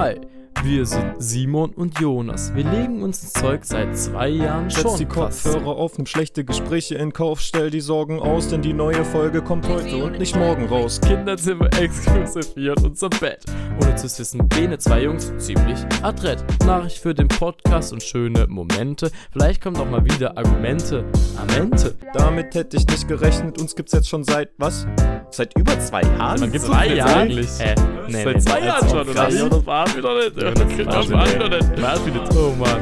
Hi, wir sind Simon und Jonas. Wir legen uns das Zeug seit 2 Jahren schon. Setz die Kopfhörer auf, nimm schlechte Gespräche in Kauf, stell die Sorgen aus, denn die neue Folge kommt heute und nicht morgen raus. Kinderzimmer exklusiv hier in unserem Bett. Ohne zu wissen, bene zwei Jungs ziemlich adrett. Nachricht für den Podcast und schöne Momente. Vielleicht kommen auch mal wieder Argumente. Amente. Damit hätte ich nicht gerechnet, uns gibt's jetzt schon seit, was? Seit über 2 Jahren? Man gibt 2 Jahre? Nee, seit 2 Jahren schon, oder? Das war's wieder nicht. Oh Mann.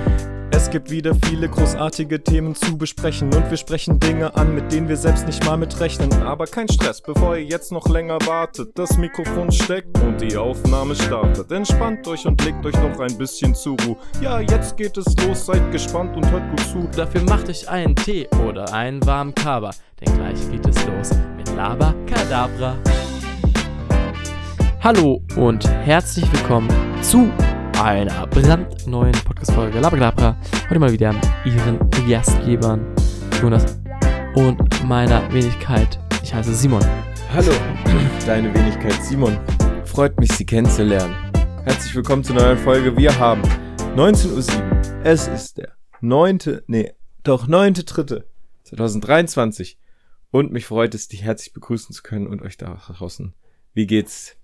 Es gibt wieder viele großartige Themen zu besprechen und wir sprechen Dinge an, mit denen wir selbst nicht mal mitrechnen. Aber kein Stress, bevor ihr jetzt noch länger wartet. Das Mikrofon steckt und die Aufnahme startet. Entspannt euch und legt euch noch ein bisschen zur Ruhe. Ja, jetzt geht es los, seid gespannt und hört gut zu. Dafür macht euch einen Tee oder einen warmen Kaba, denn gleich geht es los mit Labakadabra. Hallo und herzlich willkommen zu einer brandneuen Podcast-Folge Labakadabra. Heute mal wieder mit ihren Gastgebern Jonas und meiner Wenigkeit. Ich heiße Simon. Hallo, deine Wenigkeit Simon. Freut mich, Sie kennenzulernen. Herzlich willkommen zu einer neuen Folge. Wir haben 19.07 Uhr. Es ist der 9.3.2023. Und mich freut es, dich herzlich begrüßen zu können und euch da draußen. Wie geht's?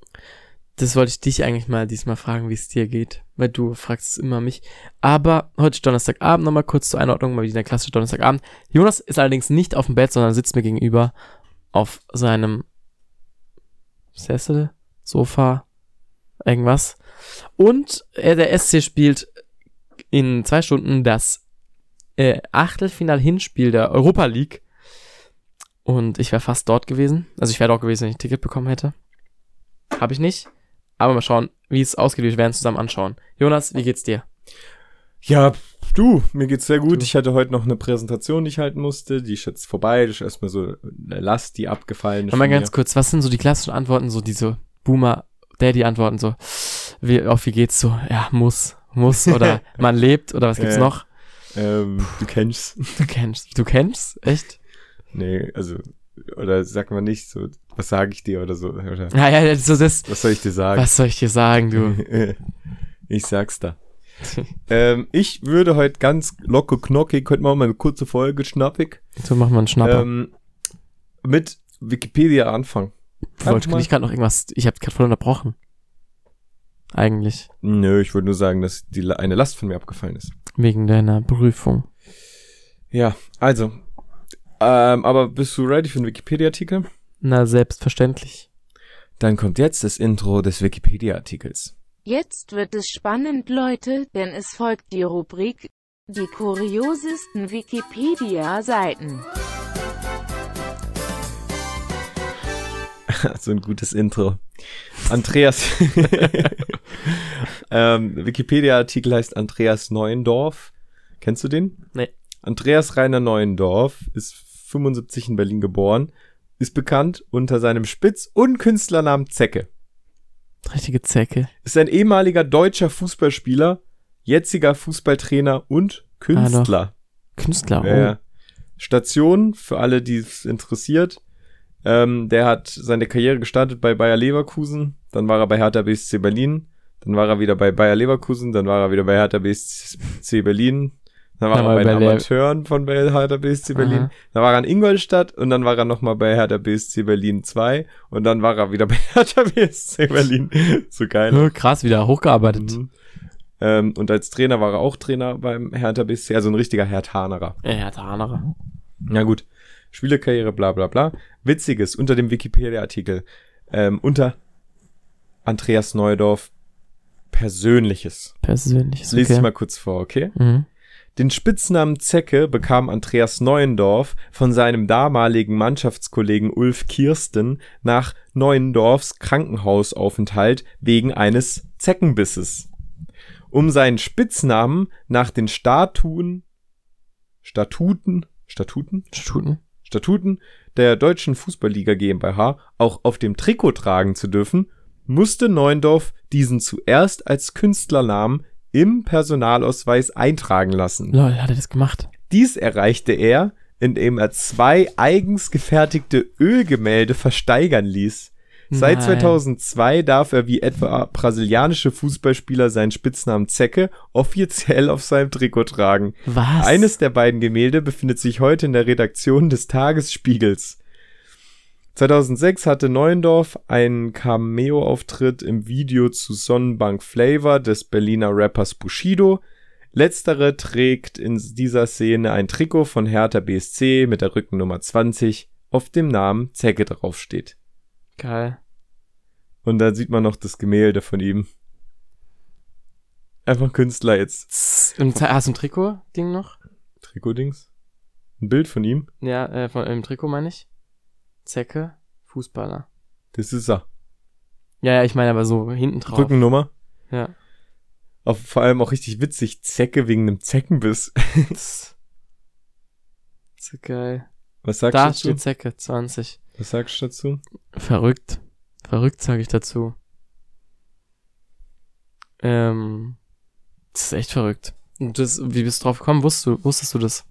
Das wollte ich dich eigentlich mal diesmal fragen, wie es dir geht, weil du fragst es immer mich. Aber heute ist Donnerstagabend, nochmal kurz zur Einordnung, mal wieder ein klassischer Donnerstagabend. Jonas ist allerdings nicht auf dem Bett, sondern sitzt mir gegenüber auf seinem Sessel, Sofa, irgendwas. Und der SC spielt in 2 Stunden das Achtelfinal-Hinspiel der Europa League. Und ich wäre fast dort gewesen. Also ich wäre dort gewesen, wenn ich ein Ticket bekommen hätte. Habe ich nicht. Aber mal schauen, wie es ausgeht. Wir werden zusammen anschauen. Jonas, wie geht's dir? Ja, du, mir geht's sehr gut. Ich hatte heute noch eine Präsentation, die ich halten musste. Die ist jetzt vorbei. Das ist erstmal so eine Last, die abgefallen ist. Mal ganz kurz, was sind so die klassischen Antworten, so diese Boomer-Daddy-Antworten, so wie geht's so? Ja, muss oder man lebt oder was gibt's noch? Du kennst's. Du kennst's? Echt? Nee, also, oder sag mal nicht so... Was sage ich dir oder so? Oder ja, so das, was soll ich dir sagen? Was soll ich dir sagen, du? Ich sag's da. Ich würde heute ganz locker knockig, heute machen wir eine kurze Folge, schnappig. So machen wir einen Schnapper. Mit Wikipedia anfangen. Wollte ich gerade noch irgendwas, ich habe gerade voll unterbrochen. Eigentlich. Nö, ich würde nur sagen, dass eine Last von mir abgefallen ist. Wegen deiner Prüfung. Ja, also. Aber bist du ready für einen Wikipedia-Artikel? Na, selbstverständlich. Dann kommt jetzt das Intro des Wikipedia-Artikels. Jetzt wird es spannend, Leute, denn es folgt die Rubrik Die kuriosesten Wikipedia-Seiten. So ein gutes Intro. Andreas. Wikipedia-Artikel heißt Andreas Neuendorf. Kennst du den? Nee. Andreas Rainer Neuendorf ist 75 in Berlin geboren. Ist bekannt unter seinem Spitz- und Künstlernamen Zecke. Richtige Zecke. Ist ein ehemaliger deutscher Fußballspieler, jetziger Fußballtrainer und Künstler. Künstler, oh. Station, für alle, die es interessiert. Der hat seine Karriere gestartet bei Bayer Leverkusen, dann war er bei Hertha BSC Berlin, dann war er wieder bei Bayer Leverkusen, dann war er wieder bei Hertha BSC Berlin, dann war er bei den Amateuren von Hertha BSC Berlin. Aha. Dann war er in Ingolstadt und dann war er nochmal bei Hertha BSC Berlin 2 und dann war er wieder bei Hertha BSC Berlin. So geil. Krass, wieder hochgearbeitet. Mhm. Und als Trainer war er auch Trainer beim Hertha BSC, also ein richtiger Herthanerer. Herthanerer. Na gut. Spielerkarriere, bla bla bla. Witziges unter dem Wikipedia-Artikel. Unter Andreas Neudorf Persönliches. Persönliches, okay. Lese ich mal kurz vor, okay? Mhm. Den Spitznamen Zecke bekam Andreas Neuendorf von seinem damaligen Mannschaftskollegen Ulf Kirsten nach Neuendorfs Krankenhausaufenthalt wegen eines Zeckenbisses. Um seinen Spitznamen nach den Statuten der Deutschen Fußballliga GmbH auch auf dem Trikot tragen zu dürfen, musste Neuendorf diesen zuerst als Künstlernamen im Personalausweis eintragen lassen. Lol, hat er das gemacht? Dies erreichte er, indem er 2 eigens gefertigte Ölgemälde versteigern ließ. Seit 2002 darf er wie etwa brasilianische Fußballspieler seinen Spitznamen Zecke offiziell auf seinem Trikot tragen. Was? Eines der beiden Gemälde befindet sich heute in der Redaktion des Tagespiegels. 2006 hatte Neuendorf einen Cameo-Auftritt im Video zu Sonnenbank Flavor des Berliner Rappers Bushido. Letztere trägt in dieser Szene ein Trikot von Hertha BSC mit der Rückennummer 20, auf dem Namen Zecke draufsteht. Geil. Und dann sieht man noch das Gemälde von ihm. Einfach ein Künstler jetzt. Hast du ein Trikot-Ding noch? Trikot-Dings? Ein Bild von ihm? Ja, von im Trikot meine ich. Zecke, Fußballer. Das ist er. Ja, ich meine aber so hinten drauf. Rückennummer? Ja. Auch, vor allem auch richtig witzig, Zecke wegen einem Zeckenbiss. Das ist so geil. Was sagst du dazu? Da steht Zecke, 20. Was sagst du dazu? Verrückt. Verrückt sage ich dazu. Das ist echt verrückt. Und das, wie bist du drauf gekommen? Wusstest du das?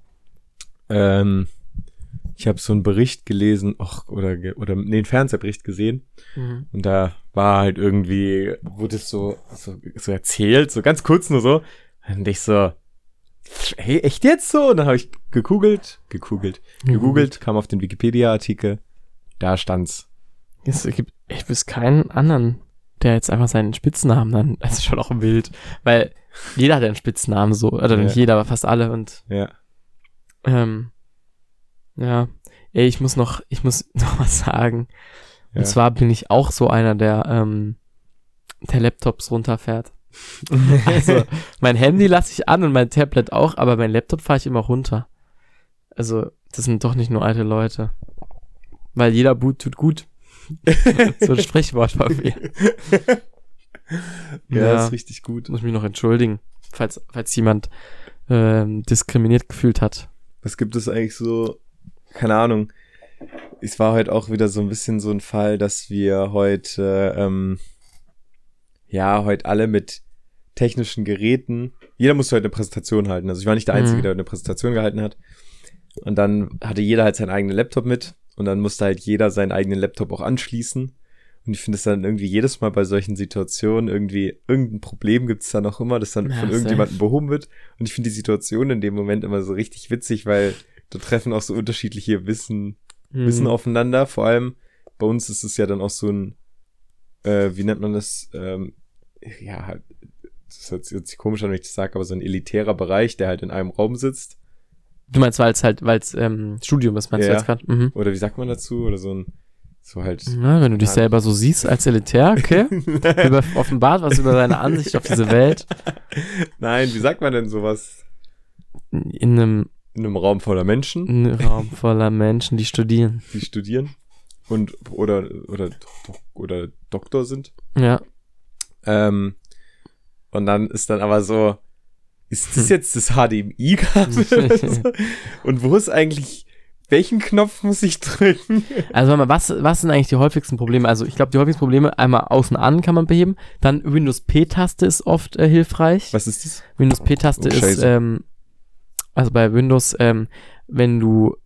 Ich habe so einen Bericht gelesen, den Fernsehbericht gesehen. Mhm. Und da war halt irgendwie, wurde es so erzählt, so ganz kurz nur so. Und ich so, hey, echt jetzt so? Und dann habe ich gegoogelt, kam auf den Wikipedia-Artikel, da stand's. Es gibt echt keinen anderen, der jetzt einfach seinen Spitznamen dann, das ist schon auch wild, weil jeder hat einen Spitznamen so, oder nicht jeder, aber fast alle und ja, ey, ich muss noch was sagen. Ja. Und zwar bin ich auch so einer, der Laptops runterfährt. Also, mein Handy lasse ich an und mein Tablet auch, aber mein Laptop fahre ich immer runter. Also, das sind doch nicht nur alte Leute. Weil jeder Boot tut gut. So ein Sprichwort bei mir. Ja, das ist richtig gut. Muss mich noch entschuldigen, falls jemand diskriminiert gefühlt hat. Was gibt es eigentlich so, keine Ahnung, es war heute auch wieder so ein bisschen so ein Fall, dass wir heute, heute alle mit technischen Geräten, jeder musste heute eine Präsentation halten, also ich war nicht der Einzige, der eine Präsentation gehalten hat und dann hatte jeder halt seinen eigenen Laptop mit und dann musste halt jeder seinen eigenen Laptop auch anschließen und ich finde es dann irgendwie jedes Mal bei solchen Situationen irgendwie, irgendein Problem gibt es dann auch immer, das dann von irgendjemandem behoben wird und ich finde die Situation in dem Moment immer so richtig witzig, weil da treffen auch so unterschiedliche Wissen aufeinander, vor allem bei uns ist es ja dann auch so ein, wie nennt man das, das hört sich komisch an, wenn ich das sage, aber so ein elitärer Bereich, der halt in einem Raum sitzt. Du meinst, weil es Studium ist, meinst du jetzt gerade? Mhm. Oder wie sagt man dazu? Oder so ein, so halt. Na, wenn du dich selber so siehst als elitär, okay. Offenbart was über deine Ansicht auf diese Welt. Nein, wie sagt man denn sowas? In einem Raum voller Menschen. In einem Raum voller Menschen, die studieren. Die studieren. Und, oder Doktor sind. Ja. Und dann ist dann aber so, ist das jetzt das HDMI-Kabel? Und wo ist eigentlich, welchen Knopf muss ich drücken? Also was sind eigentlich die häufigsten Probleme? Also ich glaube, die häufigsten Probleme, einmal außen an kann man beheben, dann Windows-P-Taste ist oft hilfreich. Was ist das? Windows-P-Taste ist, also bei Windows, wenn du,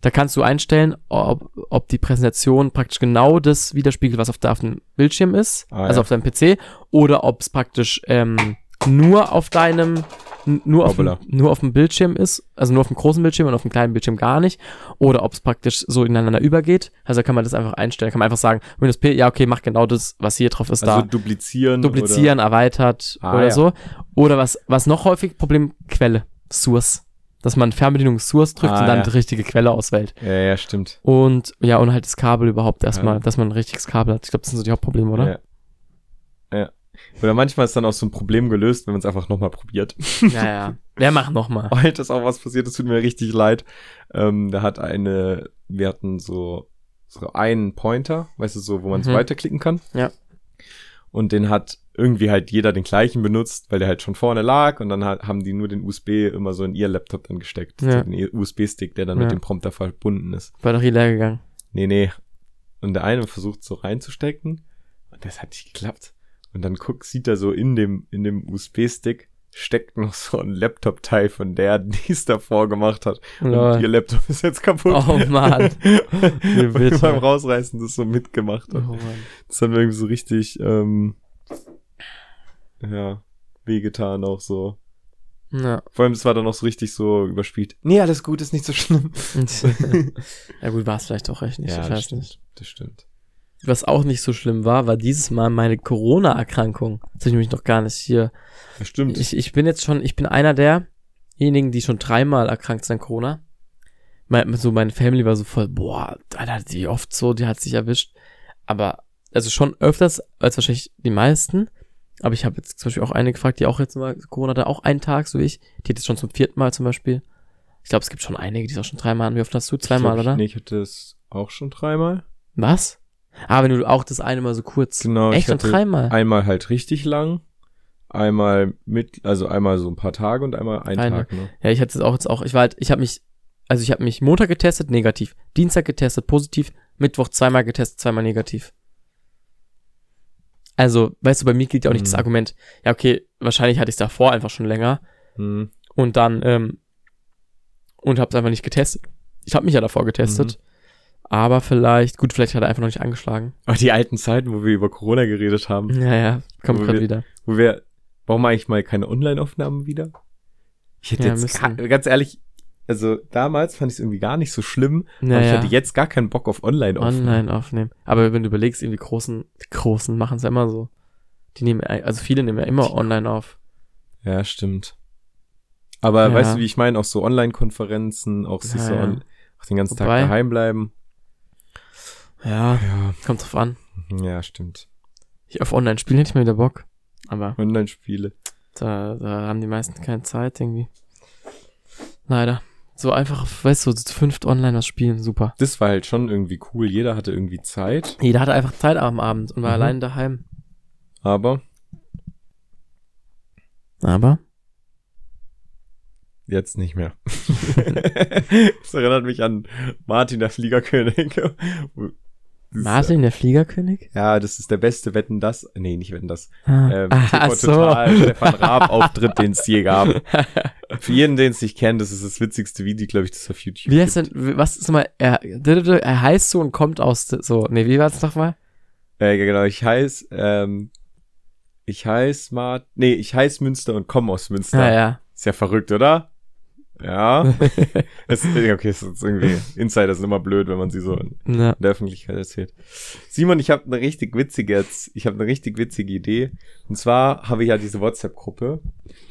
da kannst du einstellen, ob die Präsentation praktisch genau das widerspiegelt, was auf dem Bildschirm ist, auf deinem PC, oder ob es praktisch nur auf dem Bildschirm ist, also nur auf dem großen Bildschirm und auf dem kleinen Bildschirm gar nicht, oder ob es praktisch so ineinander übergeht. Also kann man das einfach einstellen, kann man einfach sagen, Windows P, ja okay, mach genau das, was hier drauf ist, also da. Also duplizieren, oder? Erweitert oder so. Oder was noch häufig Problem, Quelle, Source. Dass man Fernbedienung Source drückt und dann die richtige Quelle auswählt. Ja, stimmt. Und halt das Kabel überhaupt erstmal, dass man ein richtiges Kabel hat. Ich glaube, das sind so die Hauptprobleme, oder? Ja. Oder manchmal ist dann auch so ein Problem gelöst, wenn man es einfach nochmal probiert. Ja. Wer macht nochmal? Heute ist auch was passiert, das tut mir richtig leid. Wir hatten so einen Pointer, weißt du, so, wo man es weiterklicken kann. Ja. Und den hat irgendwie halt jeder den gleichen benutzt, weil der halt schon vorne lag und dann haben die nur den USB immer so in ihr Laptop dann gesteckt. Ja. Den USB-Stick, der dann mit dem Prompter verbunden ist. Batterie leer gegangen. Nee. Und der eine versucht so reinzustecken und das hat nicht geklappt. Und dann sieht er so in dem USB-Stick steckt noch so ein Laptop-Teil von der, die es davor gemacht hat. Lol. Und ihr Laptop ist jetzt kaputt. Oh Mann. Und beim Rausreißen das so mitgemacht hat. Oh Mann. Das hat mir irgendwie so richtig wehgetan auch so. Ja. Vor allem, es war dann auch so richtig so überspielt. Nee, alles gut, ist nicht so schlimm. Ja gut, war es vielleicht auch echt nicht so scheiße. Das stimmt. Was auch nicht so schlimm war, war dieses Mal meine Corona-Erkrankung. Das habe ich nämlich noch gar nicht hier. Das stimmt. Ich bin einer derjenigen, die schon dreimal erkrankt sind an Corona. Meine Family war so voll, boah, Alter, die hat sich erwischt. Aber, also schon öfters, als wahrscheinlich die meisten. Aber ich habe jetzt zum Beispiel auch eine gefragt, die auch jetzt mal Corona hatte, auch einen Tag, so wie ich. Die hat jetzt schon zum 4. Mal zum Beispiel. Ich glaube, es gibt schon einige, die es auch schon 3 Mal hatten. Wie oft hast du? 2 Mal, oder? Nee, ich hatte es auch schon 3 Mal. Was? Ah, wenn du auch das eine Mal so kurz. Genau. Echt schon 3 Mal? Einmal halt richtig lang, einmal so ein paar Tage und einmal einen Tag. Ne? Ja, ich hatte es auch jetzt auch. Ich habe mich Montag getestet, negativ. Dienstag getestet, positiv. Mittwoch 2 Mal getestet, 2 Mal negativ. Also, weißt du, bei mir gilt ja auch nicht das Argument, ja, okay, wahrscheinlich hatte ich es davor einfach schon länger und dann, und hab's einfach nicht getestet. Ich habe mich ja davor getestet, aber vielleicht hat er einfach noch nicht angeschlagen. Aber die alten Zeiten, wo wir über Corona geredet haben. Ja, kommt gerade wieder. Warum eigentlich mal keine Online-Aufnahmen wieder? Ich hätte ganz ehrlich, also damals fand ich es irgendwie gar nicht so schlimm, aber ich hatte jetzt gar keinen Bock auf Online-Aufnahmen. Aber wenn du überlegst, eben die Großen machen es ja immer so. Viele nehmen ja immer online auf. Ja, stimmt. Aber weißt du, wie ich meine? Auch so Online-Konferenzen, auch sich so auch den ganzen Tag daheim bleiben. Ja, kommt drauf an. Ja, stimmt. Auf Online-Spiele hätte ich mal wieder Bock. Aber Online-Spiele. Da haben die meisten keine Zeit irgendwie. Leider. So einfach, weißt du, so zu 5 online was spielen, super. Das war halt schon irgendwie cool. Jeder hatte irgendwie Zeit. Jeder hatte einfach Zeit am Abend und war allein daheim. Aber? Jetzt nicht mehr. Das erinnert mich an Martin, der Fliegerkönig. Martin, der Fliegerkönig? Ja, das ist der beste Wetten, das... Nee, nicht Wetten, das. TV Total, Stefan Raab Auftritt, den es je gab. Für jeden, den es nicht kennt, das ist das witzigste Video, glaube ich, das auf YouTube gibt. Er heißt so und kommt aus... wie war es nochmal? Genau, ich heiß Münster und komme aus Münster. Ja. Ist ja verrückt, oder? Ja. Es ist irgendwie, Insider sind immer blöd, wenn man sie so in der Öffentlichkeit erzählt. Simon, ich habe eine richtig witzige Idee. Und zwar habe ich ja diese WhatsApp-Gruppe.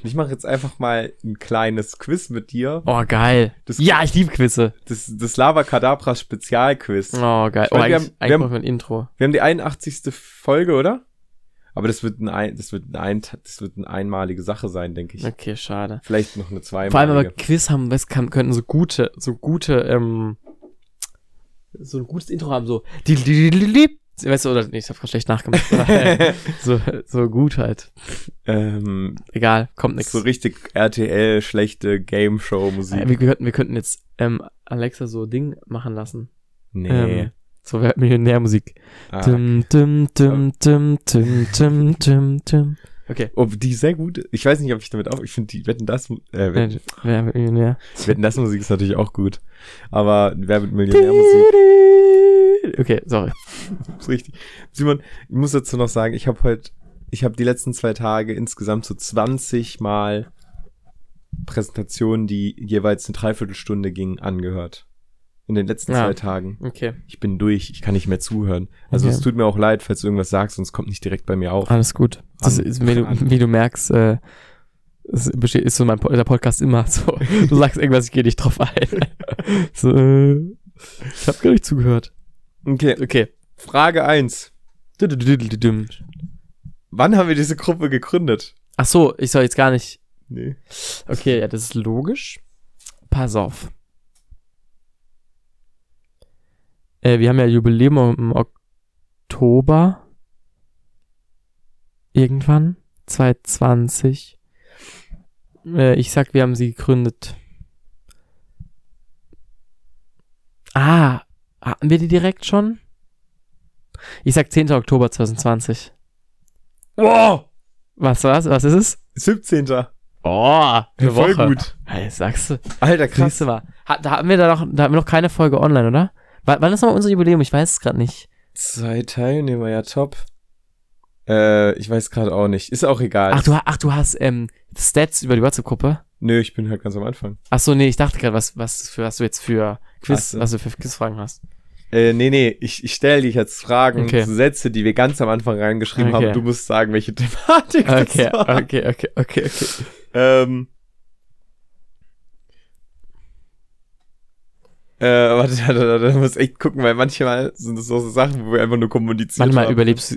Ich mache jetzt einfach mal ein kleines Quiz mit dir. Oh, geil. Ich liebe Quizze. Das Labakadabra Spezialquiz. Oh, geil. Wir brauchen ein Intro. Wir haben die 81. Folge, oder? Aber das wird eine einmalige Sache sein, denke ich. Okay, schade. Vielleicht noch eine zweimalige. Vor allem, aber Quiz haben, könnten so ein gutes Intro haben, so, weißt du, oder, nee, ich habe gerade schlecht nachgemacht. so gut halt. Egal, kommt nichts. So richtig RTL, schlechte Game-Show-Musik. Wir könnten jetzt, Alexa so Ding machen lassen. Nee. So, wer hat Millionärmusik? Okay. Die sehr gut. Ich weiß nicht, ob ich damit auch. Ich finde die Wetten das Musik ist natürlich auch gut. Aber wer mit Millionärmusik? Okay, sorry. Ist richtig. Simon, ich muss dazu noch sagen, ich habe die letzten 2 Tage insgesamt so 20 Mal Präsentationen, die jeweils eine Dreiviertelstunde gingen, angehört. In den letzten 2 Tagen. Okay. Ich bin durch, ich kann nicht mehr zuhören. Also es tut mir auch leid, falls du irgendwas sagst, sonst kommt nicht direkt bei mir auf. Alles gut. Wie du merkst, ist so der Podcast immer so. Du sagst irgendwas, ich gehe nicht drauf ein. Ich habe gar nicht zugehört. Okay. Frage 1. Wann haben wir diese Gruppe gegründet? Ach so, ich soll jetzt gar nicht. Nee. Okay, ja, das ist logisch. Pass auf. Wir haben ja Jubiläum im Oktober. Irgendwann. 2020. Ich sag, wir haben sie gegründet. Hatten wir die direkt schon? Ich sag 10. Oktober 2020. Wow! Was ist es? 17. Boah, eine Woche. Voll gut. Alter, sagst du. Alter, krass. Mal. Da hatten wir noch keine Folge online, oder? Wann ist nochmal unser Jubiläum? Ich weiß es gerade nicht. 2 Teilnehmer, ja top. Ich weiß gerade auch nicht. Ist auch egal. Ach, du hast Stats über die WhatsApp-Gruppe? Nö, ich bin halt ganz am Anfang. Ach so, nee, ich dachte gerade, was du für Quizfragen hast. Nee, ich stelle dich jetzt Fragen, okay. Sätze, die wir ganz am Anfang reingeschrieben haben. Du musst sagen, welche Thematik das war. Okay. Warte, da muss ich echt gucken, weil manchmal sind das so Sachen, wo wir einfach nur kommunizieren. Warte mal, überlegst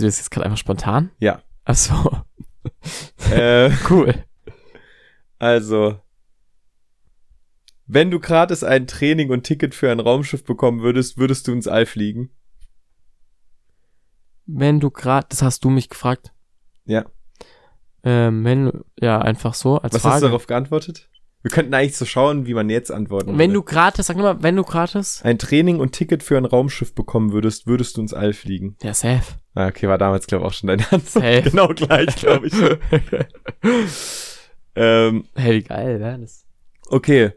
du das jetzt gerade einfach spontan? Ja. Ach so. Cool. Also, wenn du gratis ein Training und Ticket für ein Raumschiff bekommen würdest, würdest du ins All fliegen? Wenn du gratis, das hast du mich gefragt. Ja. Einfach so als Frage. Was hast du darauf geantwortet? Wir könnten eigentlich so schauen, wie man jetzt antworten würde. Wenn du gratis ein Training und Ticket für ein Raumschiff bekommen würdest, würdest du ins All fliegen. Ja, safe. Ah, okay, war damals, glaube ich, auch schon deine Antwort. Safe. Genau gleich, glaube ich. Hey, wie geil, ne? Das okay.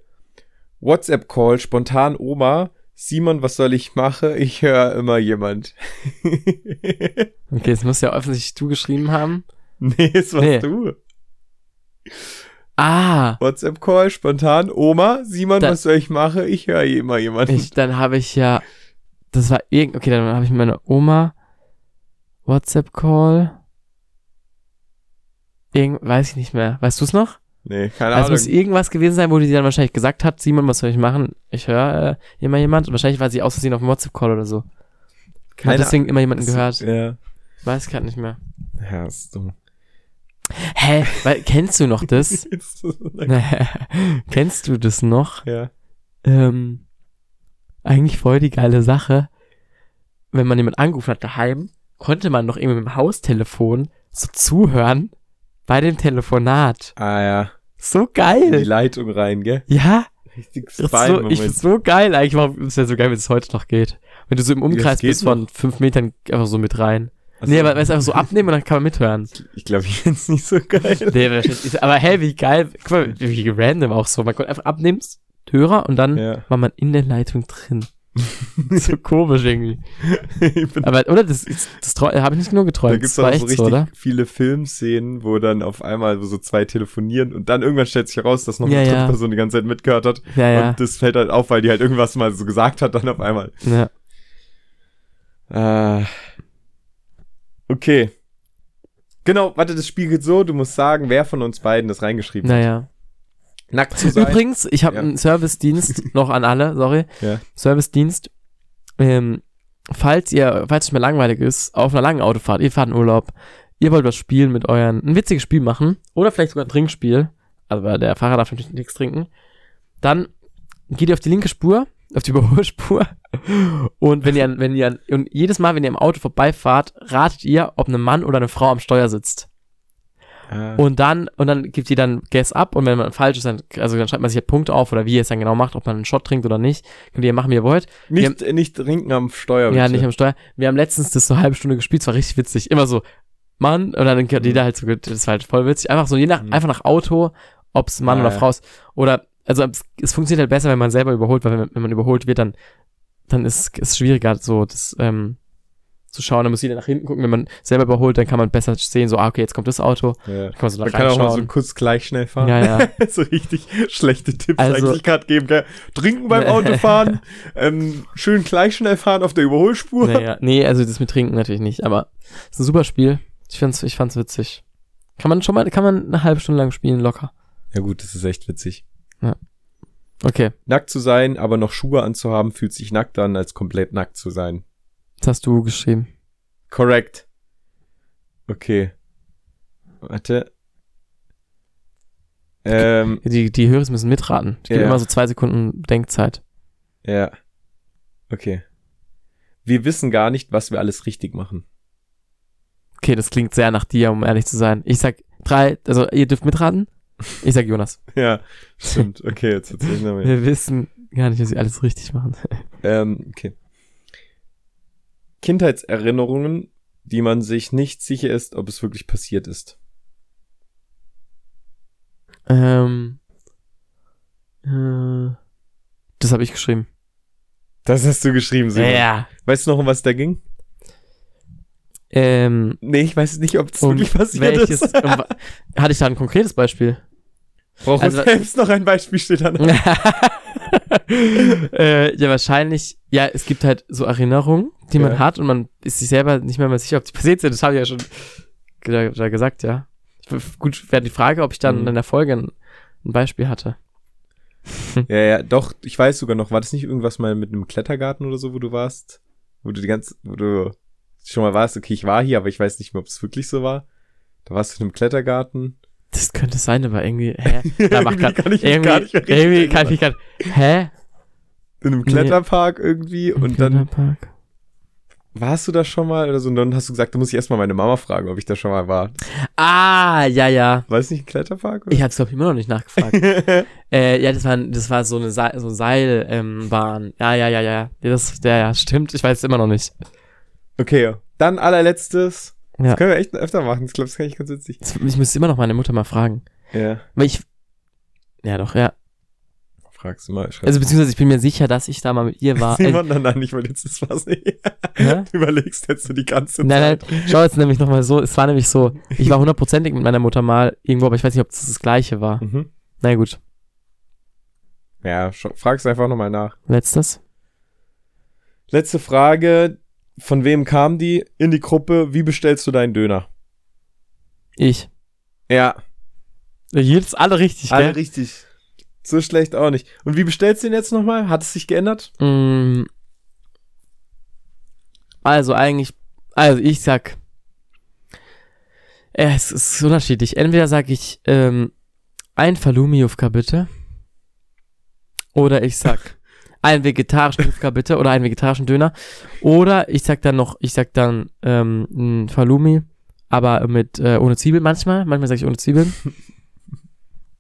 WhatsApp-Call, spontan Oma. Simon, was soll ich machen? Ich höre immer jemand. Okay, das musst ja offensichtlich du geschrieben haben. Nee, das warst du. Ah. WhatsApp-Call, spontan. Oma, Simon, was soll ich machen? Ich höre immer jemanden. Dann habe ich meine Oma. WhatsApp-Call. Weiß ich nicht mehr. Weißt du es noch? Nee, keine Ahnung. Es muss irgendwas gewesen sein, wo die dann wahrscheinlich gesagt hat, Simon, was soll ich machen? Ich höre immer jemand. Und wahrscheinlich war sie aus Versehen auf dem WhatsApp-Call oder so. Keine Ahnung. Hat deswegen immer jemanden gehört. Ja. Weiß ich gerade nicht mehr. Ja, ist dumm. Hä? Kennst du noch das? Kennst du das noch? Ja. Eigentlich voll die geile Sache. Wenn man jemanden angerufen hat daheim, konnte man noch irgendwie mit dem Haustelefon so zuhören bei dem Telefonat. Ah ja. So geil. In die Leitung rein, gell? Ja. Richtig spannend. Ich find's so geil. Eigentlich warum ist ja so geil, wenn es heute noch geht. Wenn du so im Umkreis bist von 5 Metern einfach so mit rein. Also nee, aber es einfach so abnehmen und dann kann man mithören. Ich glaube, ich finde es nicht so geil. Nee, aber hey, wie geil. Guck mal, wie random auch so. Man konnte einfach abnehmen, Hörer und dann war man in der Leitung drin. So komisch irgendwie. Aber, oder? Das habe ich nicht nur geträumt. Da gibt es auch so richtig viele Filmszenen, wo dann auf einmal so 2 telefonieren und dann irgendwann stellt sich heraus, dass noch eine dritte Person die ganze Zeit mitgehört hat. Ja. Und das fällt halt auf, weil die halt irgendwas mal so gesagt hat, dann auf einmal. Ja. Okay. Genau, warte, das Spiel geht so, du musst sagen, wer von uns beiden das reingeschrieben hat. Nackt zu sein. Übrigens, ich habe einen Servicedienst, noch an alle, sorry. Ja. Servicedienst. Falls es mir langweilig ist, auf einer langen Autofahrt, ihr fahrt in Urlaub, ihr wollt was spielen mit euren, ein witziges Spiel machen, oder vielleicht sogar ein Trinkspiel, aber der Fahrer darf natürlich nichts trinken, dann geht ihr auf die linke Spur, auf die Überholspur. Und wenn ihr jedes Mal, wenn ihr im Auto vorbeifahrt, ratet ihr, ob ein Mann oder eine Frau am Steuer sitzt. Und dann gibt ihr dann Guess ab und wenn man falsch ist, dann schreibt man sich halt Punkte auf oder wie ihr es dann genau macht, ob man einen Shot trinkt oder nicht. Könnt ihr machen, wie ihr wollt. Nicht trinken am Steuer. Bitte. Ja, nicht am Steuer. Wir haben letztens das so eine halbe Stunde gespielt, es war richtig witzig. Immer so, Mann, und dann geht jeder halt so, das war halt voll witzig. Einfach so, einfach nach Auto, ob es Mann oder Frau ist. Oder, also es funktioniert halt besser, wenn man selber überholt, weil wenn man überholt wird, dann ist es schwieriger, so das zu schauen. Dann muss jeder nach hinten gucken. Wenn man selber überholt, dann kann man besser sehen, so, okay, jetzt kommt das Auto. Ja. Kann man so kann auch mal so kurz gleich schnell fahren. Ja. So richtig schlechte Tipps eigentlich gerade geben. Gell? Trinken beim Autofahren, schön gleich schnell fahren auf der Überholspur. Ja. Nee, also das mit Trinken natürlich nicht, aber es ist ein super Spiel. Ich fand's witzig. Kann man eine halbe Stunde lang spielen, locker. Ja gut, das ist echt witzig. Ja. Okay. Nackt zu sein, aber noch Schuhe anzuhaben, fühlt sich nackt an, als komplett nackt zu sein. Das hast du geschrieben. Korrekt. Okay. Warte. Die Hörer müssen mitraten. Ich gebe immer so 2 Sekunden Denkzeit. Ja. Okay. Wir wissen gar nicht, was wir alles richtig machen. Okay, das klingt sehr nach dir, um ehrlich zu sein. Ich sag 3, also ihr dürft mitraten. Ich sag Jonas. Ja, stimmt. Okay, jetzt erzählen wir mal. Wir wissen gar nicht, dass sie alles richtig machen. Okay. Kindheitserinnerungen, die man sich nicht sicher ist, ob es wirklich passiert ist. Das habe ich geschrieben. Das hast du geschrieben, Simon. Ja. Weißt du noch, um was da ging? Nee, ich weiß nicht, ob das wirklich passiert ist. Hatte ich da ein konkretes Beispiel? Brauche also, selbst noch ein Beispiel, steht da noch. Ja, wahrscheinlich. Ja, es gibt halt so Erinnerungen, die man hat und man ist sich selber nicht mehr sicher, ob die passiert sind. Das habe ich ja schon gesagt, ja. Gut, wäre die Frage, ob ich dann in der Folge ein Beispiel hatte. Ja, ja, doch, ich weiß sogar noch, war das nicht irgendwas mal mit einem Klettergarten oder so, wo du warst? Wo du schon mal warst, okay, ich war hier, aber ich weiß nicht mehr, ob es wirklich so war. Da warst du in einem Klettergarten. Das könnte sein, aber irgendwie, da macht grad, irgendwie kann ich mich gerade, in einem Kletterpark irgendwie und dann warst du da schon mal oder so und dann hast du gesagt, da muss ich erstmal meine Mama fragen, ob ich da schon mal war. Ah, ja, ja. War es nicht ein Kletterpark? Oder? Ich hab's, glaube ich, immer noch nicht nachgefragt. Ja, das war so eine so Seilbahn. Ja. Das stimmt, ich weiß es immer noch nicht. Okay, dann allerletztes. Ja. Das können wir echt öfter machen. Ich glaube, das kann ich ganz witzig. Ich müsste immer noch meine Mutter mal fragen. Ja. Weil ja. Fragst du mal. Also, beziehungsweise, ich bin mir sicher, dass ich da mal mit ihr war. Nein, ich wollte jetzt das was nicht. Ja? Du überlegst jetzt so die ganze Zeit. Nein, schau jetzt nämlich nochmal so. Es war nämlich so, ich war 100%ig mit meiner Mutter mal irgendwo, aber ich weiß nicht, ob das das Gleiche war. Mhm. Na gut. Ja, fragst einfach nochmal nach. Letzte Frage. Von wem kam die? In die Gruppe, wie bestellst du deinen Döner? Ich. Ja. Jedes alle richtig, gell? Alle richtig. So schlecht auch nicht. Und wie bestellst du ihn jetzt nochmal? Hat es sich geändert? Also ich sag, es ist unterschiedlich. Entweder sag ich, ein Halloumi-Jufka bitte. Oder ich sag... einen vegetarischen Jufka bitte oder einen vegetarischen Döner. Oder ich sag dann ein Halloumi, aber mit ohne Zwiebeln manchmal. Manchmal sage ich ohne Zwiebeln.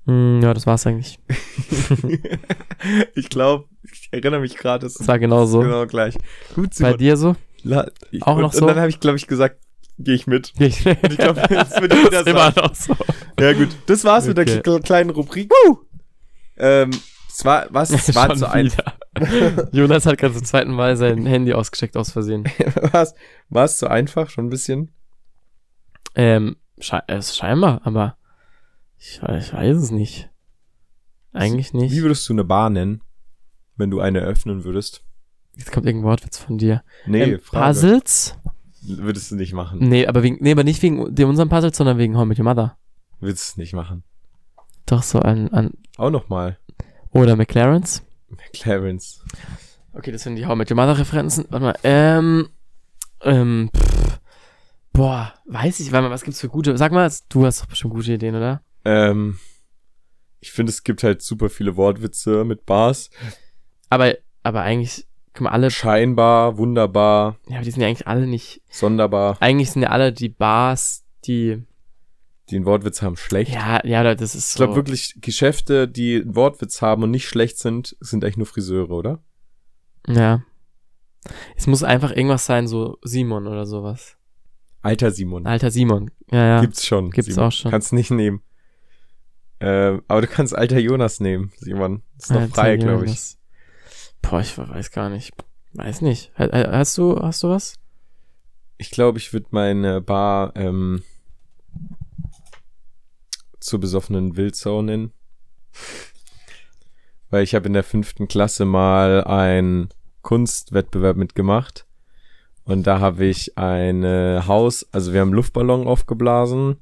Ja, das war's eigentlich. Ich glaube, ich erinnere mich gerade. Das war genau so. Genau gleich. Gut, Simon. Bei dir so? Auch noch so? Und dann habe ich, glaube ich, gesagt, gehe ich mit. Ich glaube, das wird wieder das immer noch so. Ja gut, das war's mit der kleinen Rubrik. Es war zu einfach. Jonas hat gerade zum zweiten Mal sein Handy ausgesteckt aus Versehen. War es zu einfach? Schon ein bisschen? Scheinbar, aber ich weiß es nicht. Eigentlich nicht. Wie würdest du eine Bar nennen, wenn du eine eröffnen würdest? Jetzt kommt irgendein Wortwitz von dir. Nee, Frage. Puzzles? Würdest du nicht machen. Nee, aber nicht wegen unserem Puzzles, sondern wegen Home with Your Mother. Würdest du nicht machen. Doch, so an... Auch nochmal. Oder McLaren's. Okay, das sind die How Met Your Mother-Referenzen. Warte mal, weiß ich, warte mal, was gibt's für gute... Sag mal, du hast doch bestimmt gute Ideen, oder? Ich finde, es gibt halt super viele Wortwitze mit Bars. Aber eigentlich, guck mal, alle... Scheinbar, wunderbar... Ja, aber die sind ja eigentlich alle nicht... Sonderbar. Eigentlich sind ja alle die Bars, die... Die einen Wortwitz haben, schlecht. Ja, das ist so. Ich glaube wirklich, Geschäfte, die einen Wortwitz haben und nicht schlecht sind, sind eigentlich nur Friseure, oder? Ja. Es muss einfach irgendwas sein, so Simon oder sowas. Alter Simon. Ja. Gibt's Simon auch schon. Kannst nicht nehmen. Aber du kannst Alter Jonas nehmen, Simon. Ist noch frei, glaube ich. Boah, ich weiß gar nicht. Weiß nicht. Hast du was? Ich glaube, ich würde meine Bar, zur besoffenen Wildsau nennen. Weil ich habe in der 5. Klasse mal einen Kunstwettbewerb mitgemacht und da habe ich wir haben einen Luftballon aufgeblasen,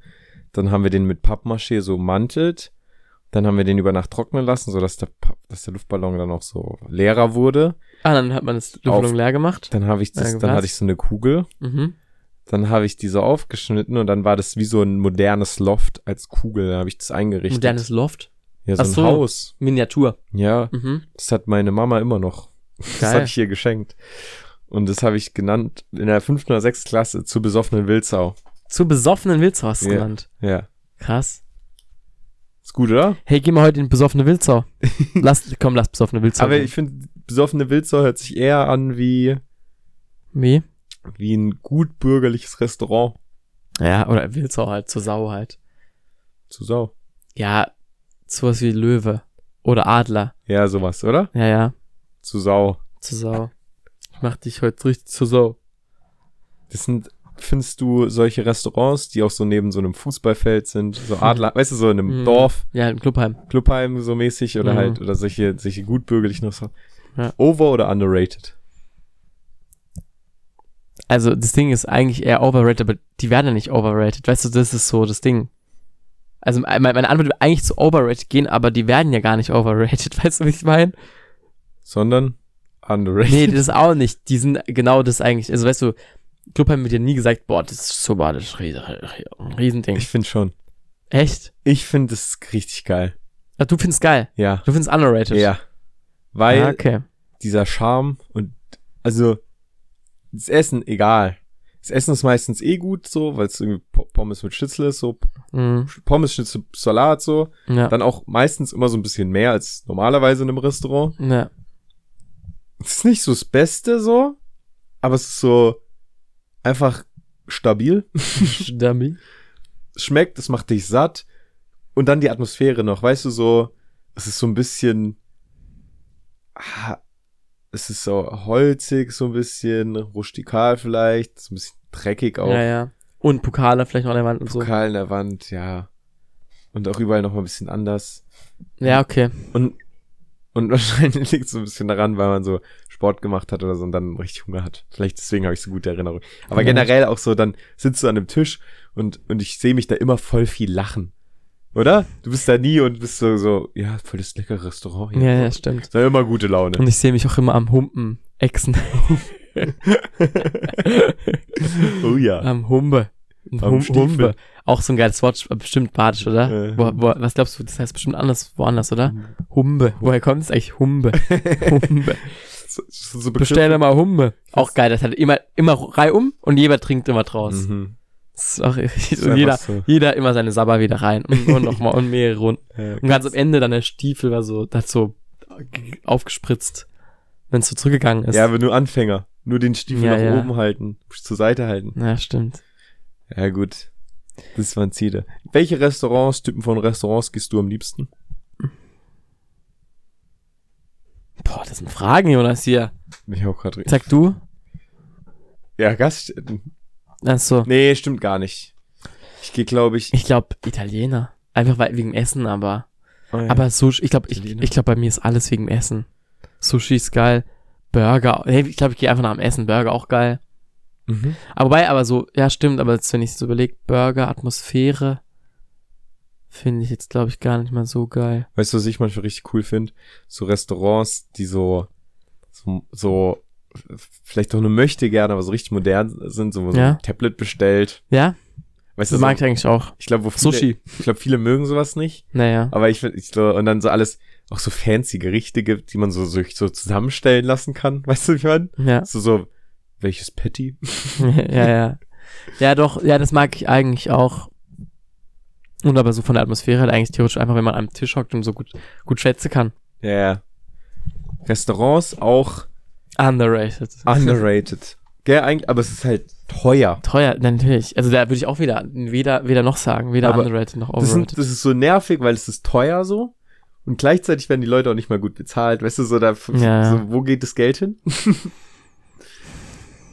dann haben wir den mit Pappmaché so ummantelt, dann haben wir den über Nacht trocknen lassen, sodass der Luftballon dann auch so leerer wurde. Ah, dann hat man das Luftballon leer gemacht? Dann hatte ich so eine Kugel. Mhm. Dann habe ich die so aufgeschnitten und dann war das wie so ein modernes Loft als Kugel. Da habe ich das eingerichtet. Modernes Loft? Ja, so ein Haus. Miniatur. Ja, Das hat meine Mama immer noch. Geil. Das habe ich ihr geschenkt. Und das habe ich genannt in der 5. oder 6. Klasse zur besoffenen Wildsau. Zur besoffenen Wildsau hast du genannt? Ja. Krass. Ist gut, oder? Hey, geh mal heute in besoffene Wildsau. Lass besoffene Wildsau. Aber ich finde, besoffene Wildsau hört sich eher an wie... Wie ein gut bürgerliches Restaurant. Ja, oder Wildsau halt, zur Sau halt. Zur Sau? Ja, Sowas wie Löwe. Oder Adler. Ja, sowas, oder? Ja, ja. Zu Sau. Zu Sau. Ich mach dich heute richtig zu Sau. Das sind, findest du solche Restaurants, die auch so neben so einem Fußballfeld sind, so Adler, weißt du, so in einem Dorf. Ja, im Clubheim. Clubheim so mäßig oder halt, oder solche gutbürgerlichen Restaurants. Ja. Over oder underrated? Also, das Ding ist eigentlich eher overrated, aber die werden ja nicht overrated. Weißt du, das ist so das Ding. Also, meine Antwort würde eigentlich zu overrated gehen, aber die werden ja gar nicht overrated, weißt du, was ich meine? Sondern underrated. Nee, das auch nicht. Die sind genau das eigentlich. Also, weißt du, Clubheim wird ja nie gesagt, boah, das ist so bad, das ist ein Riesending. Ich finde schon. Echt? Ich finde das richtig geil. Ach, du findest geil? Ja. Du findest underrated? Ja. Weil dieser Charme und, also, das Essen, egal. Das Essen ist meistens eh gut, so, weil es irgendwie Pommes mit Schnitzel ist, so. Pommes, Schnitzel, Salat, so. Ja. Dann auch meistens immer so ein bisschen mehr als normalerweise in einem Restaurant. Ja. Es ist nicht so das Beste, so, aber es ist so einfach stabil. Stabil. Schmeckt, es macht dich satt. Und dann die Atmosphäre noch, weißt du, so, es ist so ein bisschen, es ist so holzig, so ein bisschen, rustikal vielleicht, so ein bisschen dreckig auch. Ja, ja. Und Pokale vielleicht noch an der Wand und so. Pokal an der Wand, ja. Und auch überall nochmal ein bisschen anders. Ja, okay. Und wahrscheinlich liegt es so ein bisschen daran, weil man so Sport gemacht hat oder so und dann richtig Hunger hat. Vielleicht deswegen habe ich so gute Erinnerung. Aber generell auch so, dann sitzt du an dem Tisch und ich sehe mich da immer voll viel lachen. Oder? Du bist da nie und bist so, ja, voll das leckere Restaurant hier. Ja, ja, stimmt. Da immer gute Laune. Und ich sehe mich auch immer am Humpen, Echsen. Oh ja. Am Humpe. Humpe. Auch so ein geiles Wort, bestimmt badisch, oder? Was glaubst du, das heißt bestimmt anders, woanders, oder? Humpe. Woher kommt es eigentlich? Humpe. Humpe. So bestell da mal Humpe. Auch geil, das hat immer reihum und jeder trinkt immer draus. Mhm. Sorry, jeder immer seine Sabba wieder rein und nochmal und mehrere Runden. Ja, und ganz am Ende dann der Stiefel war so, das so aufgespritzt, wenn es so zurückgegangen ist. Ja, aber nur Anfänger. Nur den Stiefel nach oben halten, zur Seite halten. Ja, stimmt. Ja, gut. Das waren Ziele. Welche Restaurants, Typen von Restaurants gehst du am liebsten? Boah, das sind Fragen, Jonas, hier. Ich auch gerade richtig. Sag du? Ja, Gaststätten. Ach so. Nee, stimmt gar nicht. Ich gehe, glaube ich... Ich glaube, Italiener. Einfach wegen Essen, aber... Oh ja. Aber Sushi... Ich glaube, bei mir ist alles wegen Essen. Sushi ist geil. Burger... Hey, ich glaube, ich gehe einfach nach dem Essen. Burger auch geil. Mhm. Aber so... Ja, stimmt, aber jetzt, wenn ich so überlege, Burger, Atmosphäre... Finde ich jetzt, glaube ich, gar nicht mal so geil. Weißt du, was ich manchmal richtig cool finde? So Restaurants, die so vielleicht doch nur möchte gerne, aber so richtig modern sind, so ein Tablet bestellt. Ja? Weißt du, das mag ich eigentlich auch. Ich glaube, Sushi. Ich glaube, viele mögen sowas nicht. Naja. Aber ich glaube, und dann so alles, auch so fancy Gerichte gibt, die man so zusammenstellen lassen kann. Weißt du, wie ich meine? Ja. So, welches Patty? Ja. Ja, doch, ja, das mag ich eigentlich auch. Und aber so von der Atmosphäre halt eigentlich theoretisch einfach, wenn man am Tisch hockt und so gut schätzen kann. Ja. Restaurants auch Underrated. Gell, eigentlich, aber es ist halt teuer. Teuer, natürlich. Also da würde ich auch wieder weder noch sagen, weder aber underrated noch overrated. Das ist so nervig, weil es ist teuer so und gleichzeitig werden die Leute auch nicht mal gut bezahlt. Weißt du, so da, so, wo geht das Geld hin?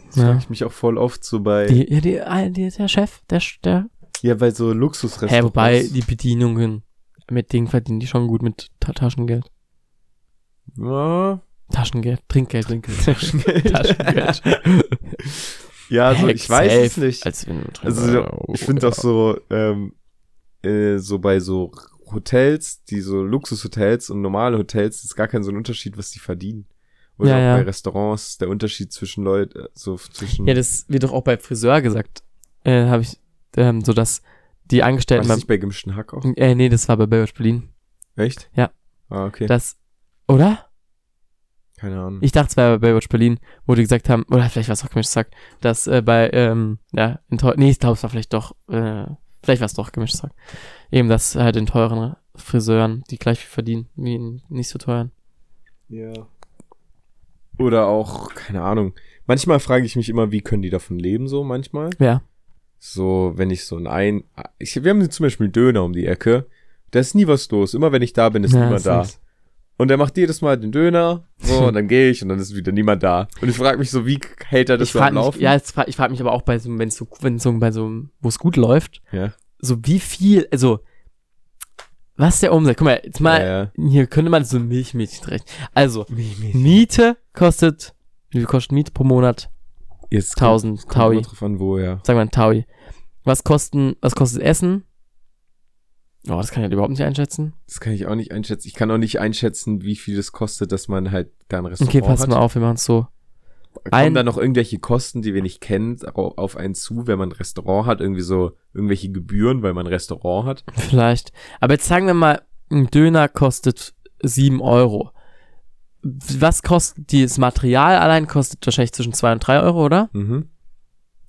Das frage ich mich auch voll oft so bei... Der Chef, der... Ja, bei so Luxusrestaurants. Hey, wobei die Bedienungen mit Dingen verdienen die schon gut mit Taschengeld. Ja... Taschengeld, Trinkgeld. Taschengeld. Ja, so, ich weiß es nicht. Also, ich finde auch so, so bei so Hotels, die so Luxushotels und normale Hotels, ist gar kein so ein Unterschied, was die verdienen. Oder auch bei Restaurants, der Unterschied zwischen Leuten, so zwischen. Ja, das wird doch auch bei Friseur gesagt, habe ich, so dass die Angestellten. War das nicht bei gemischten Hack auch? Nee, das war bei Bayer Berlin. Echt? Ja. Ah, okay. Das, oder? Keine Ahnung. Ich dachte es war bei Baywatch Berlin, wo die gesagt haben, oder vielleicht war es auch gemischt Sack, dass ich glaube es war vielleicht war es doch gemischt Sack. Eben, dass halt in teuren Friseuren, die gleich viel verdienen, wie in nicht so teuren. Ja. Oder auch, keine Ahnung, manchmal frage ich mich immer, wie können die davon leben so manchmal? Ja. So, wenn ich wir haben zum Beispiel einen Döner um die Ecke. Da ist nie was los. Immer wenn ich da bin, ist niemand da. Nix. Und er macht jedes Mal den Döner, so, und dann gehe ich und dann ist wieder niemand da. Und ich frage mich so, wie hält er das so am Laufen? Ja, ich frage mich aber auch bei so, wo es gut läuft, ja, so wie viel, also was der Umsatz, guck mal, jetzt mal, hier könnte man so ein Milchmädchen rechnen. Also, Miete kostet, wie viel kostet Miete pro Monat? Jetzt 1000 Taui. Von wo, ja. Sagen wir ein Taui. Was kostet Essen? Oh, das kann ich halt überhaupt nicht einschätzen. Das kann ich auch nicht einschätzen. Ich kann auch nicht einschätzen, wie viel das kostet, dass man halt da ein Restaurant hat. Okay, pass mal auf, wir machen es so. Kommen da noch irgendwelche Kosten, die wir nicht kennen, auf einen zu, wenn man ein Restaurant hat? Irgendwie so irgendwelche Gebühren, weil man ein Restaurant hat? Vielleicht. Aber jetzt sagen wir mal, ein Döner kostet 7 Euro. Was kostet das Material allein? Kostet wahrscheinlich zwischen 2 und 3 Euro, oder? Mhm.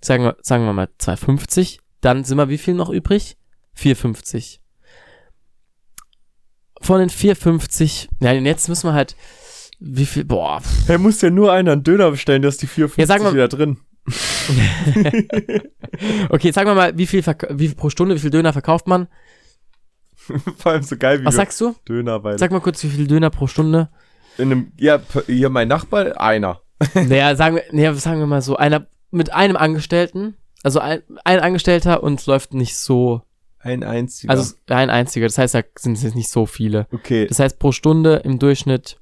Sagen wir mal 2,50. Dann sind wir wie viel noch übrig? 4,50. Von den 4,50, ja, und jetzt müssen wir halt, wie viel, boah. Hey, muss ja nur einer einen Döner bestellen, dass die 4,50 ja, sagen wir, wieder drin. Okay, jetzt sagen wir mal, wie viel pro Stunde, wie viel Döner verkauft man? Vor allem so geil, wie was sagst du? Döner, weil. Sag mal kurz, wie viel Döner pro Stunde? Hier mein Nachbar, einer. Naja, sagen wir mal so, einer mit einem Angestellten, also ein Angestellter und es läuft nicht so. Ein einziger. Also ein einziger, das heißt, da sind es jetzt nicht so viele. Okay. Das heißt, pro Stunde im Durchschnitt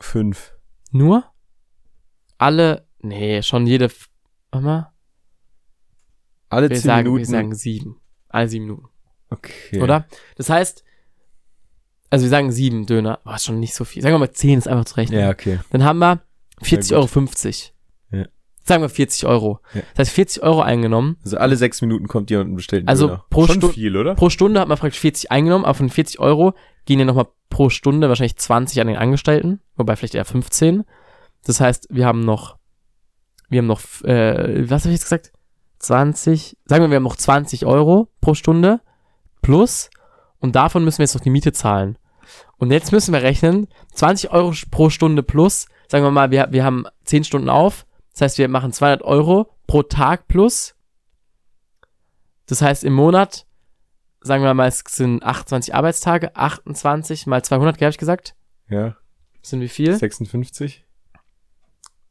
5. Nur? Alle, nee, schon jede, warte mal. Alle 10 Minuten. Wir sagen 7. Alle 7 Minuten. Okay. Oder? Das heißt, also wir sagen 7 Döner, war schon nicht so viel. Sagen wir mal 10 ist einfach zu rechnen. Ja, okay. Dann haben wir 40,50 Euro. Ja. Sagen wir 40 Euro. Ja. Das heißt 40 Euro eingenommen. Also alle 6 Minuten kommt jemand und bestellt einen Döner. Schon viel, oder? Pro Stunde hat man praktisch 40 eingenommen, aber von 40 Euro gehen ja nochmal pro Stunde wahrscheinlich 20 an den Angestellten, wobei vielleicht eher 15. Das heißt, wir haben noch, was habe ich jetzt gesagt? 20, sagen wir haben noch 20 Euro pro Stunde plus und davon müssen wir jetzt noch die Miete zahlen. Und jetzt müssen wir rechnen, 20 Euro pro Stunde plus, sagen wir mal, wir haben 10 Stunden auf. Das heißt, wir machen 200 Euro pro Tag plus. Das heißt, im Monat, sagen wir mal, es sind 28 Arbeitstage, 28 mal 200, habe ich gesagt. Ja. Das sind wie viel? 56.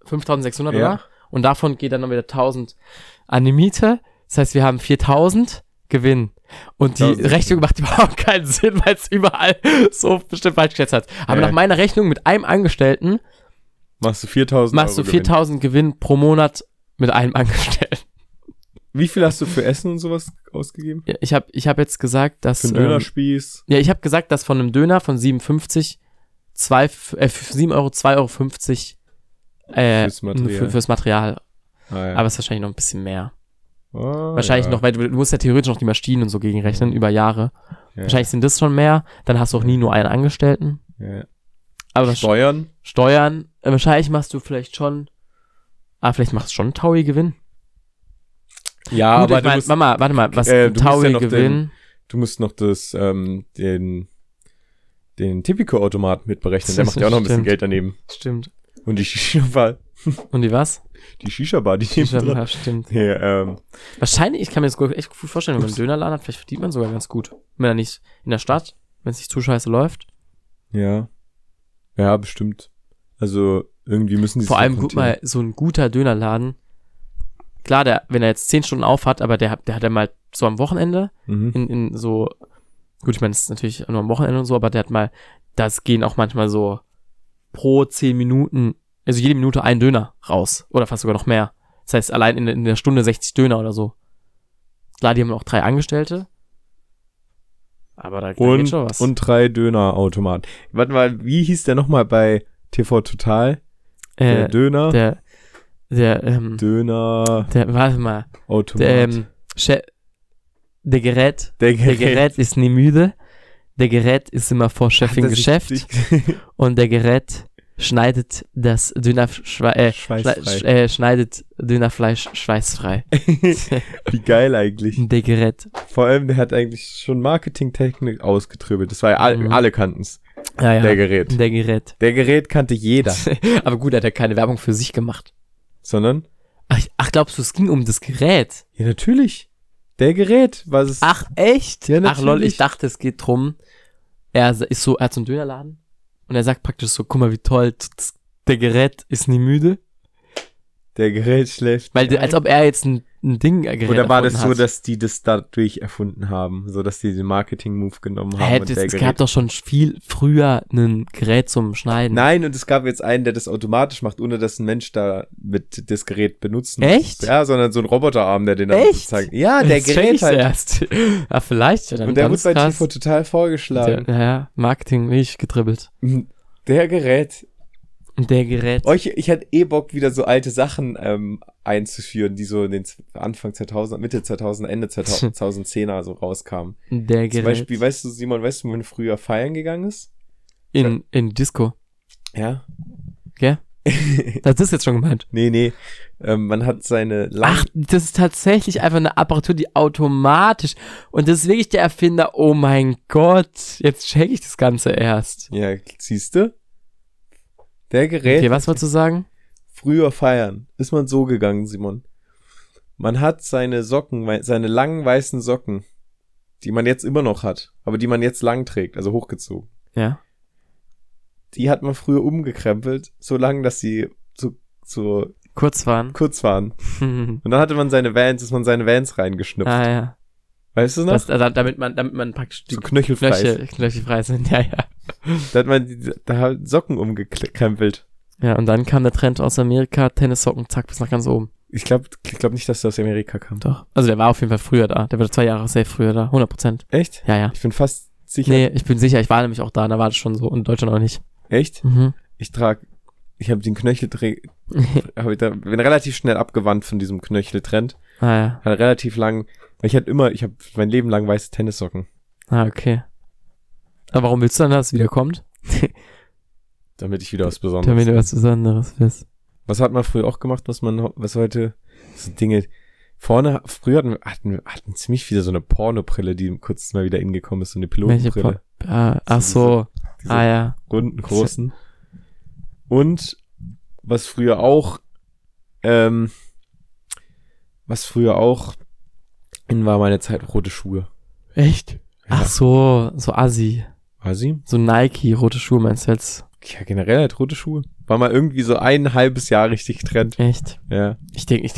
5.600, ja. Oder? Und davon geht dann noch wieder 1.000 an die Miete. Das heißt, wir haben 4.000 Gewinn. Und die Rechnung macht überhaupt keinen Sinn, weil es überall so bestimmt falsch geschätzt hat. Aber nach meiner Rechnung mit einem Angestellten machst du 4.000 Gewinn pro Monat mit einem Angestellten. Wie viel hast du für Essen und sowas ausgegeben? Ja, ich hab jetzt gesagt, dass... Für einen Dönerspieß? Ja, ich habe gesagt, dass von einem Döner von 7 Euro 2,50 Euro fürs Material. Ah, ja. Aber es ist wahrscheinlich noch ein bisschen mehr. Oh, wahrscheinlich noch, weil du musst ja theoretisch noch die Maschinen und so gegenrechnen über Jahre. Ja. Wahrscheinlich sind das schon mehr. Dann hast du auch nie nur einen Angestellten. Ja. Aber Steuern, wahrscheinlich machst du vielleicht schon, vielleicht machst du schon einen Taui-Gewinn. Ja, gut, aber ich mein, Mama, warte mal, was ein Taui-Gewinn? Du musst noch den Tipico-Automat mitberechnen, der macht ja auch noch ein bisschen Geld daneben. Stimmt. Und die Shisha-Bar. Und die was? Die Shisha-Bar, die Shisha-Bar, ja, stimmt. Ja, wahrscheinlich, ich kann mir das echt gut vorstellen, wenn man einen Dönerladen hat, vielleicht verdient man sogar ganz gut. Wenn er nicht in der Stadt, wenn es nicht zu scheiße läuft. Ja. Ja, bestimmt. Also, irgendwie müssen die... Vor allem, guck mal, so ein guter Dönerladen, klar, wenn er jetzt 10 Stunden auf hat, aber der hat ja mal so am Wochenende, in so... Gut, ich meine, das ist natürlich nur am Wochenende und so, aber der hat mal... Das gehen auch manchmal so pro 10 Minuten, also jede Minute ein Döner raus. Oder fast sogar noch mehr. Das heißt, allein in der Stunde 60 Döner oder so. Klar, die haben auch 3 Angestellte. Aber da geht schon was. Und 3 Dönerautomaten. Warte mal, wie hieß der nochmal bei TV Total? Der Döner. Döner. Warte mal. Automat. Der Gerät. Der Gerät ist nie müde. Der Gerät ist immer vor Chef im Geschäft. Und der Gerät schneidet das Dönerfleisch schweißfrei. Wie geil eigentlich. Der Gerät. Vor allem, der hat eigentlich schon Marketingtechnik ausgetröbelt. Das war ja alle kannten's. Ja, ja. Der Gerät. Der Gerät kannte jeder. Aber gut, hat er keine Werbung für sich gemacht. Sondern? Ach, glaubst du, es ging um das Gerät? Ja, natürlich. Der Gerät. Was ist? Ach, echt? Ja, natürlich. Ach, lol, ich dachte, es geht drum, Er hat so einen Dönerladen und er sagt praktisch so, guck mal, wie toll, der Gerät ist nie müde. Der Gerät schläft. Weil, als ob er jetzt ein Ding ergerät hat. Oder war das so, dass die das dadurch erfunden haben, so dass die den Marketing-Move genommen haben? Es gab doch schon viel früher ein Gerät zum Schneiden. Nein, und es gab jetzt einen, der das automatisch macht, ohne dass ein Mensch da mit das Gerät benutzen muss. Echt? Ja, sondern so ein Roboterarm, der den dann zeigt. Ja, der Gerät halt. Erst. Ja, vielleicht. Ja, dann und der wurde bei TV Total vorgeschlagen. Ja, Marketing, nicht gedribbelt. Der Gerät. Der Gerät. Ich hätte eh Bock, wieder so alte Sachen einzuführen, die so in den Anfang 2000, Mitte 2000, Ende 2010er so rauskamen. Der Gerät. Zum Beispiel, weißt du, Simon, weißt du, wenn früher feiern gegangen ist? In Disco. Ja. Gell? Ja? Das ist jetzt schon gemeint. Nee. Man hat seine... das ist tatsächlich einfach eine Apparatur, die automatisch... Und das ist wirklich der Erfinder, oh mein Gott, jetzt check ich das Ganze erst. Ja, siehst du? Der Gerät. Okay, was wolltest du sagen? Früher feiern. Ist man so gegangen, Simon. Man hat seine Socken, seine langen weißen Socken, die man jetzt immer noch hat, aber die man jetzt lang trägt, also hochgezogen. Ja. Die hat man früher umgekrempelt, so lang, dass sie so kurz waren. Und dann hatte man seine Vans, ist man seine Vans reingeschnüpft. Ah, ja. Weißt du noch? Damit man praktisch die so knöchelfrei sind, ja. Da hat man da Socken umgekrempelt. Ja, und dann kam der Trend aus Amerika, Tennissocken, zack, bis nach ganz oben. Ich glaube nicht, dass der aus Amerika kam. Doch. Also der war auf jeden Fall früher da. Der war 2 Jahre sehr früher da, 100%. Echt? Ja. Ich bin fast sicher. Nee, ich bin sicher. Ich war nämlich auch da war das schon so. Und in Deutschland auch nicht. Echt? Mhm. Ich habe den Knöcheldreh... bin relativ schnell abgewandt von diesem Knöcheltrend. Ah, ja. Hat relativ lang... Ich habe mein Leben lang weiße Tennissocken. Ah, okay. Aber warum willst du dann, dass es wieder kommt? Damit ich wieder was Besonderes bin. Damit du was Besonderes bist. Was hat man früher auch gemacht, was heute so Dinge... Früher hatten ziemlich viele so eine Pornobrille, die kurz mal wieder hingekommen ist, so eine Pilotenbrille. Diese runden, großen. Und was früher auch... in war meine Zeit rote Schuhe. Echt? Ja. Ach so assi. Assi? So Nike, rote Schuhe meinst du jetzt? Ja, generell halt rote Schuhe. War mal irgendwie so ein halbes Jahr richtig Trend. Echt? Ja. Ich kann mich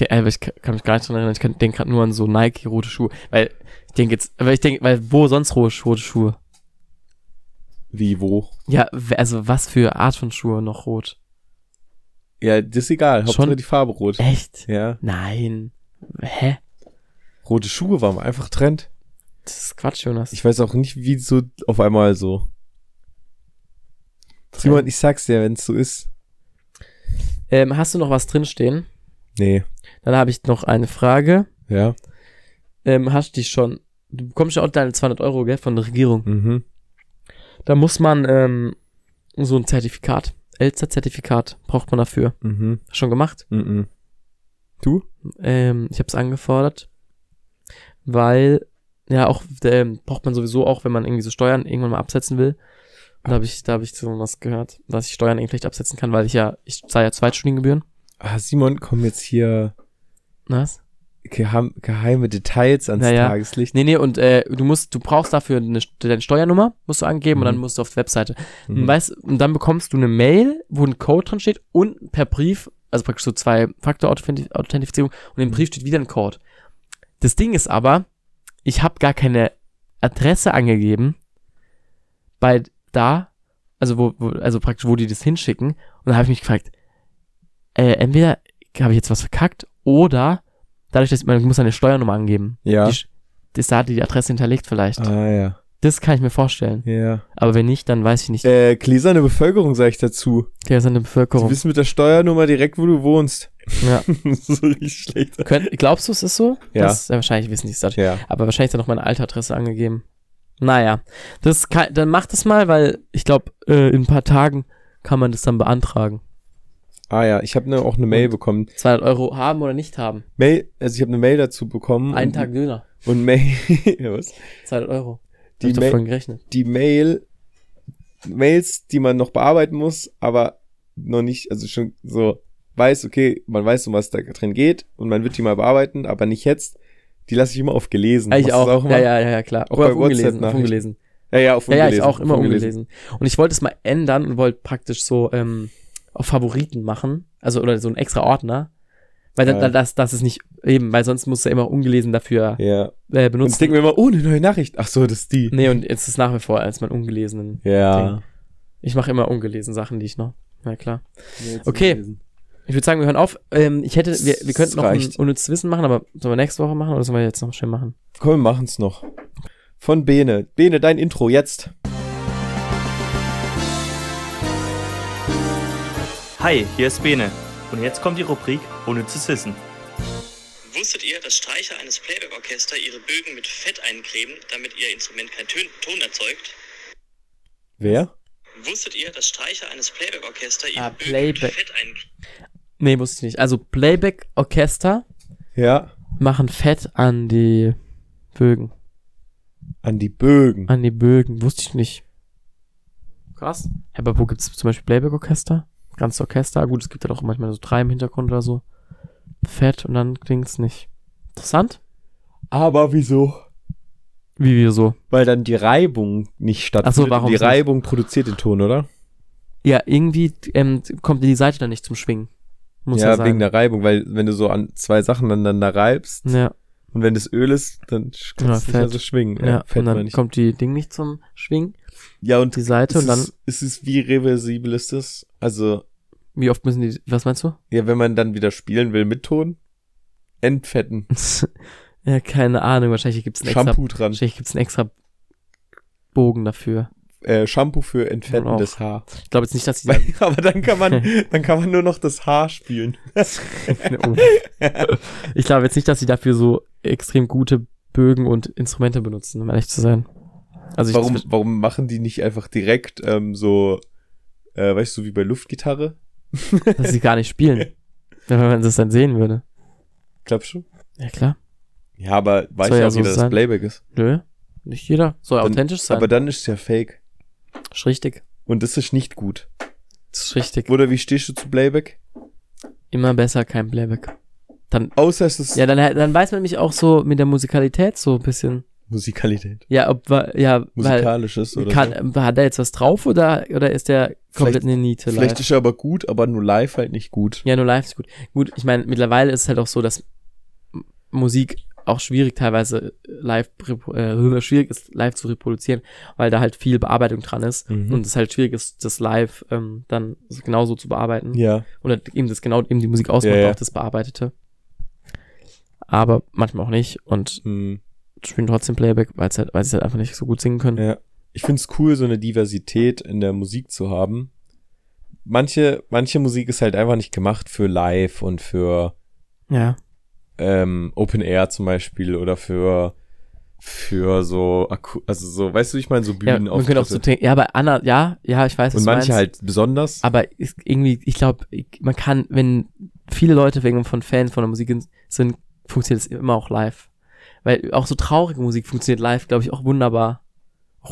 gar nicht dran erinnern, denke gerade nur an so Nike, rote Schuhe. Weil wo sonst rote Schuhe? Wie, wo? Ja, also was für Art von Schuhe noch rot? Ja, das ist egal. Hauptsache schon? Die Farbe rot. Echt? Ja. Nein. Hä? Rote Schuhe waren einfach Trend. Das ist Quatsch, Jonas. Ich weiß auch nicht, wie so auf einmal so. Simon, ich sag's dir, wenn es so ist. Hast du noch was drinstehen? Nee. Dann habe ich noch eine Frage. Ja. Hast du dich schon... Du bekommst ja auch deine 200 Euro, gell, von der Regierung. Mhm. Da muss man so ein Zertifikat, Elster-Zertifikat, braucht man dafür. Mhm. Schon gemacht? Mhm. Du? Ich hab's angefordert, weil... Ja, auch braucht man sowieso auch, wenn man irgendwie so Steuern irgendwann mal absetzen will. Und da hab ich so was gehört, dass ich Steuern irgendwie vielleicht absetzen kann, weil ich zahle ja Zweitstudiengebühren. Ah, Simon, kommen jetzt hier... Was? Geheime Details ans Tageslicht. Nee, und du brauchst dafür deine Steuernummer, musst du angeben, und dann musst du auf die Webseite. Mhm. Und dann bekommst du eine Mail, wo ein Code drin steht und per Brief, also praktisch so 2-Faktor-Authentifizierung, und im Brief steht wieder ein Code. Das Ding ist aber... Ich habe gar keine Adresse angegeben wo die das hinschicken. Und dann habe ich mich gefragt, entweder habe ich jetzt was verkackt oder dadurch, dass ich muss eine Steuernummer angeben. Ja. Die Adresse hinterlegt vielleicht. Ah, ja. Das kann ich mir vorstellen. Ja. Aber wenn nicht, dann weiß ich nicht. Gläserne Bevölkerung, sage ich dazu. Gläserne Bevölkerung. Du bist mit der Steuernummer direkt, wo du wohnst. Ja. So richtig schlecht. Glaubst du, es ist so? Ja. Wahrscheinlich wissen die es dadurch. Ja. Aber wahrscheinlich ist da noch meine alte Adresse angegeben. Naja. Dann mach das mal, weil ich glaube, in ein paar Tagen kann man das dann beantragen. Ah ja, ich habe auch eine Mail bekommen. 200 Euro haben oder nicht haben? Ich habe eine Mail dazu bekommen. Einen Tag Döner. Und Mail... Was? 200 Euro. Mails, die man noch bearbeiten muss, aber noch nicht, also schon so man weiß, um was da drin geht und man wird die mal bearbeiten, aber nicht jetzt. Die lasse ich immer auf gelesen. Ich auch. Ja, klar. Auch bei WhatsApp-Nachrichten. Ja, auf ungelesen. Ja, ich auch immer ungelesen. Und ich wollte es mal ändern und wollte praktisch so auf Favoriten machen, also oder so einen extra Ordner, weil das ist nicht eben, weil sonst musst du ja immer ungelesen dafür benutzen. Jetzt denken wir immer, oh, eine neue Nachricht. Ach so, das ist die. Nee, und jetzt ist nach wie vor als mein ungelesenen Ding. Ich mache immer ungelesen Sachen, die ich noch, na klar. Nee, okay, ungelesen. Ich würde sagen, wir hören auf. Wir könnten noch ein unnützes Wissen machen, aber sollen wir nächste Woche machen oder sollen wir jetzt noch schnell machen? Komm, wir machen es noch. Von Bene. Bene, dein Intro jetzt. Hi, hier ist Bene. Und jetzt kommt die Rubrik Unnützes Wissen. Wusstet ihr, dass Streicher eines Playback-Orchester ihre Bögen mit Fett einkleben, damit ihr Instrument keinen Ton erzeugt? Wer? Wusstet ihr, dass Streicher eines Playback-Orchester ihre Bögen mit Fett einkleben? Nee, wusste ich nicht. Also Playback-Orchester machen Fett an die Bögen. An die Bögen. Wusste ich nicht. Krass. Aber wo gibt es zum Beispiel Playback-Orchester? Ganzes Orchester. Gut, es gibt ja halt auch manchmal so drei im Hintergrund oder so. Fett und dann klingt's nicht. Interessant. Aber wieso? Wie wieso? Weil dann die Reibung nicht stattfindet. Ach so, warum? Die Reibung produziert den Ton, oder? Ja, irgendwie kommt die Saite dann nicht zum Schwingen. Muss ja, sagen. Wegen der Reibung. Weil wenn du so an zwei Sachen aneinander reibst... Ja. Und wenn das Öl ist, dann kannst du es nicht mehr so schwingen. Ja, und dann kommt die Ding nicht zum Schwingen. Ja, und die Seite und dann... Wie reversibel ist das? Also... Wie oft müssen die... Was meinst du? Ja, wenn man dann wieder spielen will mit Ton, entfetten. Ja, keine Ahnung. Wahrscheinlich gibt es einen Shampoo extra... dran. Wahrscheinlich gibt es einen extra Bogen dafür. Shampoo für entfettendes Haar. Ich glaube jetzt nicht, dass die... Aber dann kann man nur noch das Haar spielen. Ich glaube jetzt nicht, dass sie dafür so extrem gute Bögen und Instrumente benutzen, um ehrlich zu sein. Also warum machen die nicht einfach direkt weißt du, wie bei Luftgitarre? Dass sie gar nicht spielen. Wenn man das dann sehen würde. Glaubst du? Ja, klar. Ja, aber weiß ja jeder, dass das Playback ist. Nö. Nicht jeder. Soll dann authentisch sein. Aber dann ist es ja fake. Ist richtig. Und das ist nicht gut. Das ist richtig. Oder wie stehst du zu Playback? Immer besser kein Playback. Dann, außer es ist... Ja, dann weiß man mich auch so mit der Musikalität so ein bisschen. Musikalität? Ja, musikalisches oder so. Hat der jetzt was drauf oder ist der komplett eine Niete live? Vielleicht ist er aber gut, aber nur live halt nicht gut. Ja, nur live ist gut. Gut, ich meine, mittlerweile ist es halt auch so, dass Musik... auch schwierig teilweise live zu reproduzieren, weil da halt viel Bearbeitung dran ist und es halt schwierig ist, das live dann genauso zu bearbeiten. Ja. Oder eben eben die Musik ausmacht, auch das Bearbeitete. Aber manchmal auch nicht und spielen trotzdem Playback, weil sie halt einfach nicht so gut singen können. Ja. Ich find's cool, so eine Diversität in der Musik zu haben. Manche Musik ist halt einfach nicht gemacht für live und für Open Air zum Beispiel oder für so, also so, weißt du, ich meine, so Bühnen auf. Aber Anna, ich weiß, was du meinst. Und manche halt besonders. Aber irgendwie, ich glaube, man kann, wenn viele Leute wegen von Fans von der Musik sind, funktioniert es immer auch live. Weil auch so traurige Musik funktioniert live, glaube ich, auch wunderbar.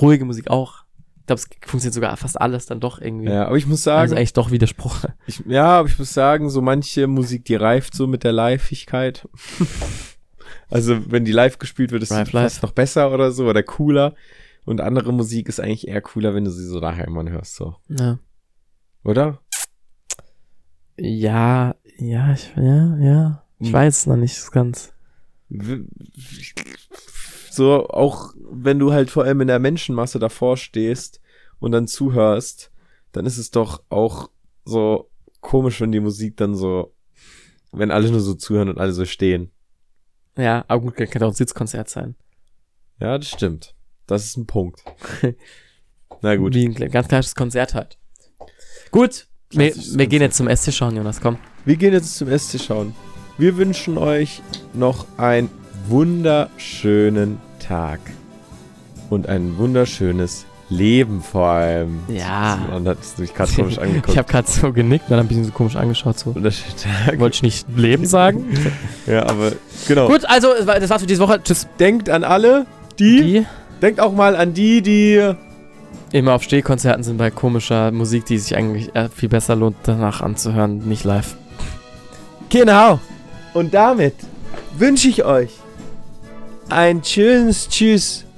Ruhige Musik auch. Ich glaube, es funktioniert sogar fast alles dann doch irgendwie. Ja, aber ich muss sagen... Also eigentlich doch Widerspruch. Aber ich muss sagen, so manche Musik, die reift so mit der Liveigkeit. Also wenn die live gespielt wird, ist es fast noch besser oder so oder cooler. Und andere Musik ist eigentlich eher cooler, wenn du sie so nachher immer hörst. So. Ja. Oder? Ja. Ich weiß es noch nicht ganz. So, auch wenn du halt vor allem in der Menschenmasse davor stehst und dann zuhörst, dann ist es doch auch so komisch, wenn die Musik dann so, wenn alle nur so zuhören und alle so stehen. Ja, aber gut, kann auch ein Sitzkonzert sein. Ja, das stimmt. Das ist ein Punkt. Na gut. Wie ein ganz klassisches Konzert halt. Gut, wir gehen jetzt zum SC schauen, Jonas, komm. Wir gehen jetzt zum SC schauen. Wir wünschen euch noch ein wunderschönen Tag und ein wunderschönes Leben vor allem. Ja. Und hat mich gerade komisch angeguckt. Ich habe gerade so genickt, dann habe ich ihn so komisch angeschaut. So. Wunderschönen Tag. Wollte ich nicht Leben sagen? Ja, aber genau. Gut, also das war's für diese Woche. Tschüss. Denkt an alle, die... Denkt auch mal an die immer auf Stehkonzerten sind bei komischer Musik, die sich eigentlich viel besser lohnt, danach anzuhören, nicht live. Genau. Und damit wünsche ich euch ein schönes Tschüss.